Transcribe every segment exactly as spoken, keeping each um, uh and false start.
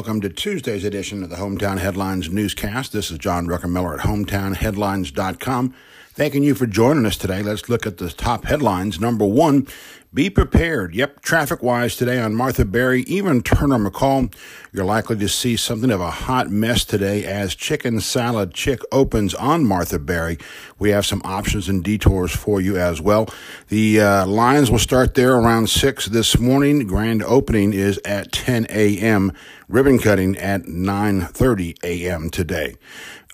Welcome to Tuesday's edition of the Hometown Headlines newscast. This is John Druckenmiller at hometown headlines dot com. Thanking you for joining us today. Let's look at the top headlines. Number one, be prepared. Yep, traffic-wise today on Martha Berry, even Turner McCall, you're likely to see something of a hot mess today as Chicken Salad Chick opens on Martha Berry. We have some options and detours for you as well. The uh, lines will start there around six this morning. Grand opening is at ten a.m., ribbon cutting at nine thirty a.m. today.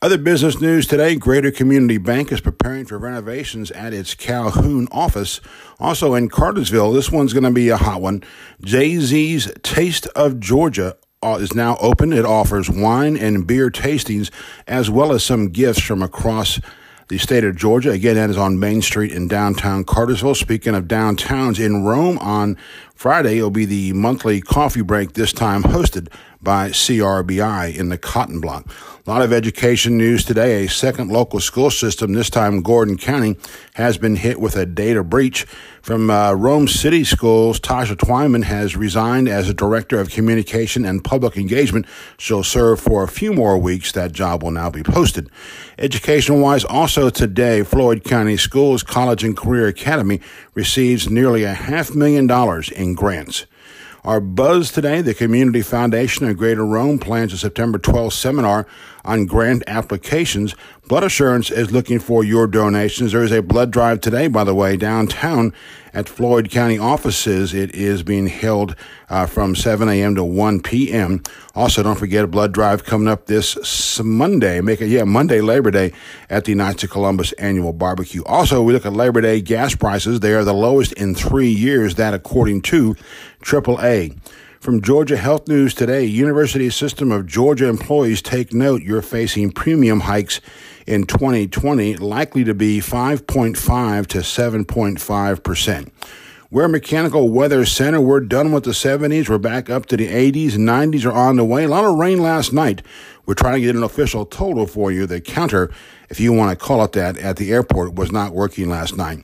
Other business news today, Greater Community Bank is preparing for renovations at its Calhoun office. Also in Cartersville, this one's going to be a hot one. Jay-Z's Taste of Georgia is now open. It offers wine and beer tastings as well as some gifts from across the state of Georgia. Again, that is on Main Street in downtown Cartersville. Speaking of downtowns, in Rome on Friday, it'll be the monthly coffee break, this time hosted by C R B I in the Cotton Block. A lot of education news today. A second local school system, this time Gordon County, has been hit with a data breach. From uh, Rome City Schools, Tasha Twyman has resigned as a Director of Communication and Public Engagement. She'll serve for a few more weeks. That job will now be posted. Education-wise, also today, Floyd County Schools College and Career Academy receives nearly a half million dollars in grants. Our buzz today, the Community Foundation of Greater Rome plans a September twelfth seminar on grant applications. Blood Assurance is looking for your donations. There is a blood drive today, by the way, downtown at Floyd County offices. It is being held uh, from seven a.m. to one p.m. Also, don't forget a blood drive coming up this Monday. Make it, yeah, Monday, Labor Day, at the Knights of Columbus annual barbecue. Also, we look at Labor Day gas prices. They are the lowest in three years, that according to triple A. From Georgia Health News today, University System of Georgia employees take note you're facing premium hikes in twenty twenty, likely to be five point five to seven point five percent. We're Mechanical Weather Center. We're done with the seventies. We're back up to the eighties. nineties are on the way. A lot of rain last night. We're trying to get an official total for you. The counter, if you want to call it that, at the airport was not working last night.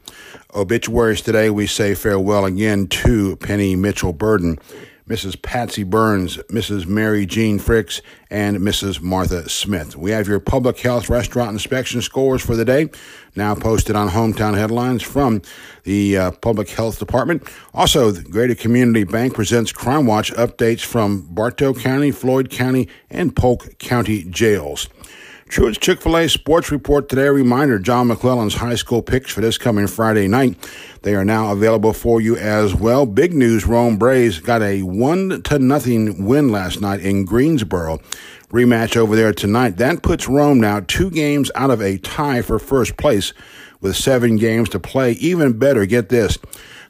Obituaries today, we say farewell again to Penny Mitchell Burden, Missus Patsy Burns, Missus Mary Jean Fricks, and Missus Martha Smith. We have your public health restaurant inspection scores for the day, now posted on Hometown Headlines from the uh, Public Health Department. Also, the Greater Community Bank presents Crime Watch updates from Bartow County, Floyd County, and Polk County jails. Truett's Chick-fil-A Sports Report today. Reminder, John McClellan's high school picks for this coming Friday night. They are now available for you as well. Big news, Rome Braves got a one to nothing win last night in Greensboro. Rematch over there tonight. That puts Rome now two games out of a tie for first place with seven games to play. Even better, get this,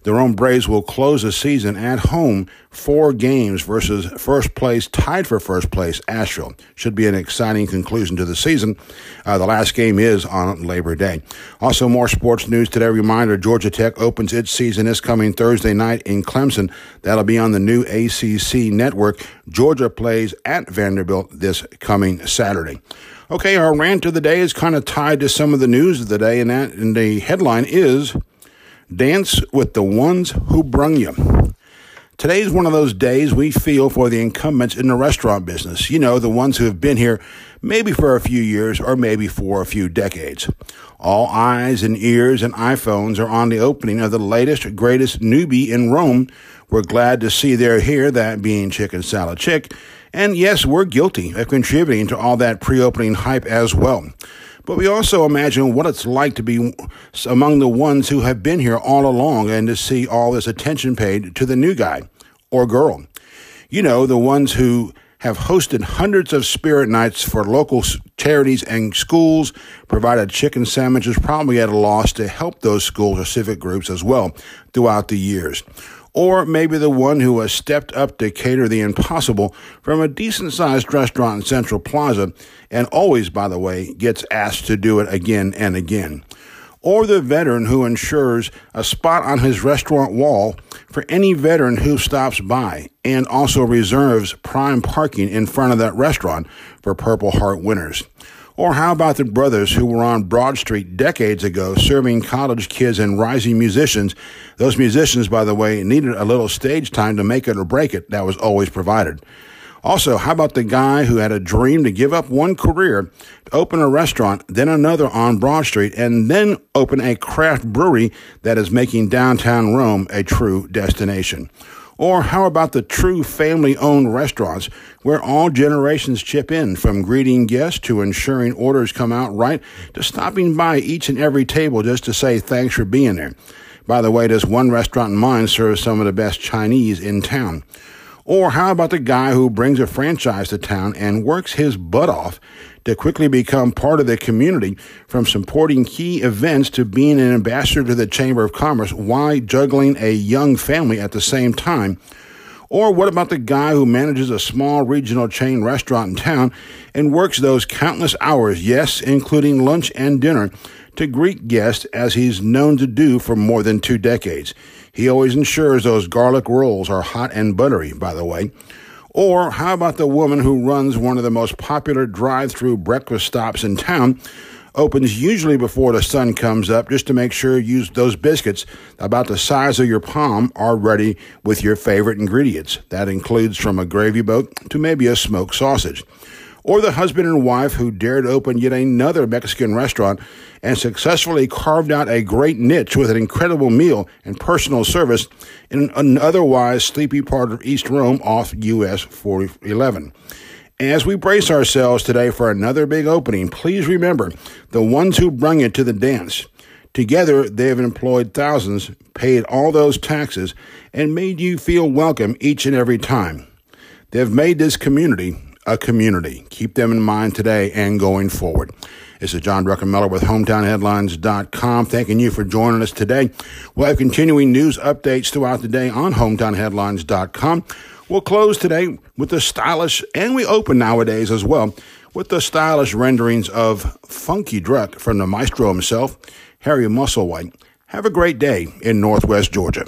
the Rome Braves will close the season at home four games versus first place, tied for first place, Asheville. Should be an exciting conclusion to the season. Uh, the last game is on Labor Day. Also, more sports news today. Reminder, Georgia Tech opens its season this coming Thursday night in Clemson. That'll be on the new A C C network. Georgia plays at Vanderbilt this coming Saturday. Okay, our rant of the day is kind of tied to some of the news of the day, and, that, and the headline is Dance with the Ones Who Brung You. Today's one of those days we feel for the incumbents in the restaurant business. You know, the ones who have been here maybe for a few years or maybe for a few decades. All eyes and ears and iPhones are on the opening of the latest, greatest newbie in Rome. We're glad to see they're here, that being Chicken Salad Chick. And yes, we're guilty of contributing to all that pre-opening hype as well. But we also imagine what it's like to be among the ones who have been here all along and to see all this attention paid to the new guy or girl. You know, the ones who have hosted hundreds of spirit nights for local charities and schools, provided chicken sandwiches probably at a loss to help those schools or civic groups as well throughout the years. Or maybe the one who has stepped up to cater the impossible from a decent-sized restaurant in Central Plaza and always, by the way, gets asked to do it again and again. Or the veteran who ensures a spot on his restaurant wall for any veteran who stops by and also reserves prime parking in front of that restaurant for Purple Heart winners. Or how about the brothers who were on Broad Street decades ago serving college kids and rising musicians? Those musicians, by the way, needed a little stage time to make it or break it. That was always provided. Also, how about the guy who had a dream to give up one career, to open a restaurant, then another on Broad Street, and then open a craft brewery that is making downtown Rome a true destination? Or how about the true family-owned restaurants where all generations chip in, from greeting guests to ensuring orders come out right to stopping by each and every table just to say thanks for being there? By the way, this one restaurant in mine serves some of the best Chinese in town. Or how about the guy who brings a franchise to town and works his butt off to quickly become part of the community, from supporting key events to being an ambassador to the Chamber of Commerce while juggling a young family at the same time? Or what about the guy who manages a small regional chain restaurant in town and works those countless hours, yes, including lunch and dinner, to greet guests as he's known to do for more than two decades? He always ensures those garlic rolls are hot and buttery, by the way. Or how about the woman who runs one of the most popular drive-through breakfast stops in town, opens usually before the sun comes up, just to make sure you, those biscuits about the size of your palm are ready with your favorite ingredients? That includes from a gravy boat to maybe a smoked sausage. Or the husband and wife who dared open yet another Mexican restaurant and successfully carved out a great niche with an incredible meal and personal service in an otherwise sleepy part of East Rome off U S four eleven. As we brace ourselves today for another big opening, please remember the ones who bring it to the dance. Together, they have employed thousands, paid all those taxes, and made you feel welcome each and every time. They've made this community a community. Keep them in mind today and going forward. This is John Druckenmiller with hometown headlines dot com, thanking you for joining us today. We'll have continuing news updates throughout the day on hometown headlines dot com. We'll close today with the stylish, and we open nowadays as well, with the stylish renderings of Funky Druck from the maestro himself, Harry Musselwhite. Have a great day in Northwest Georgia.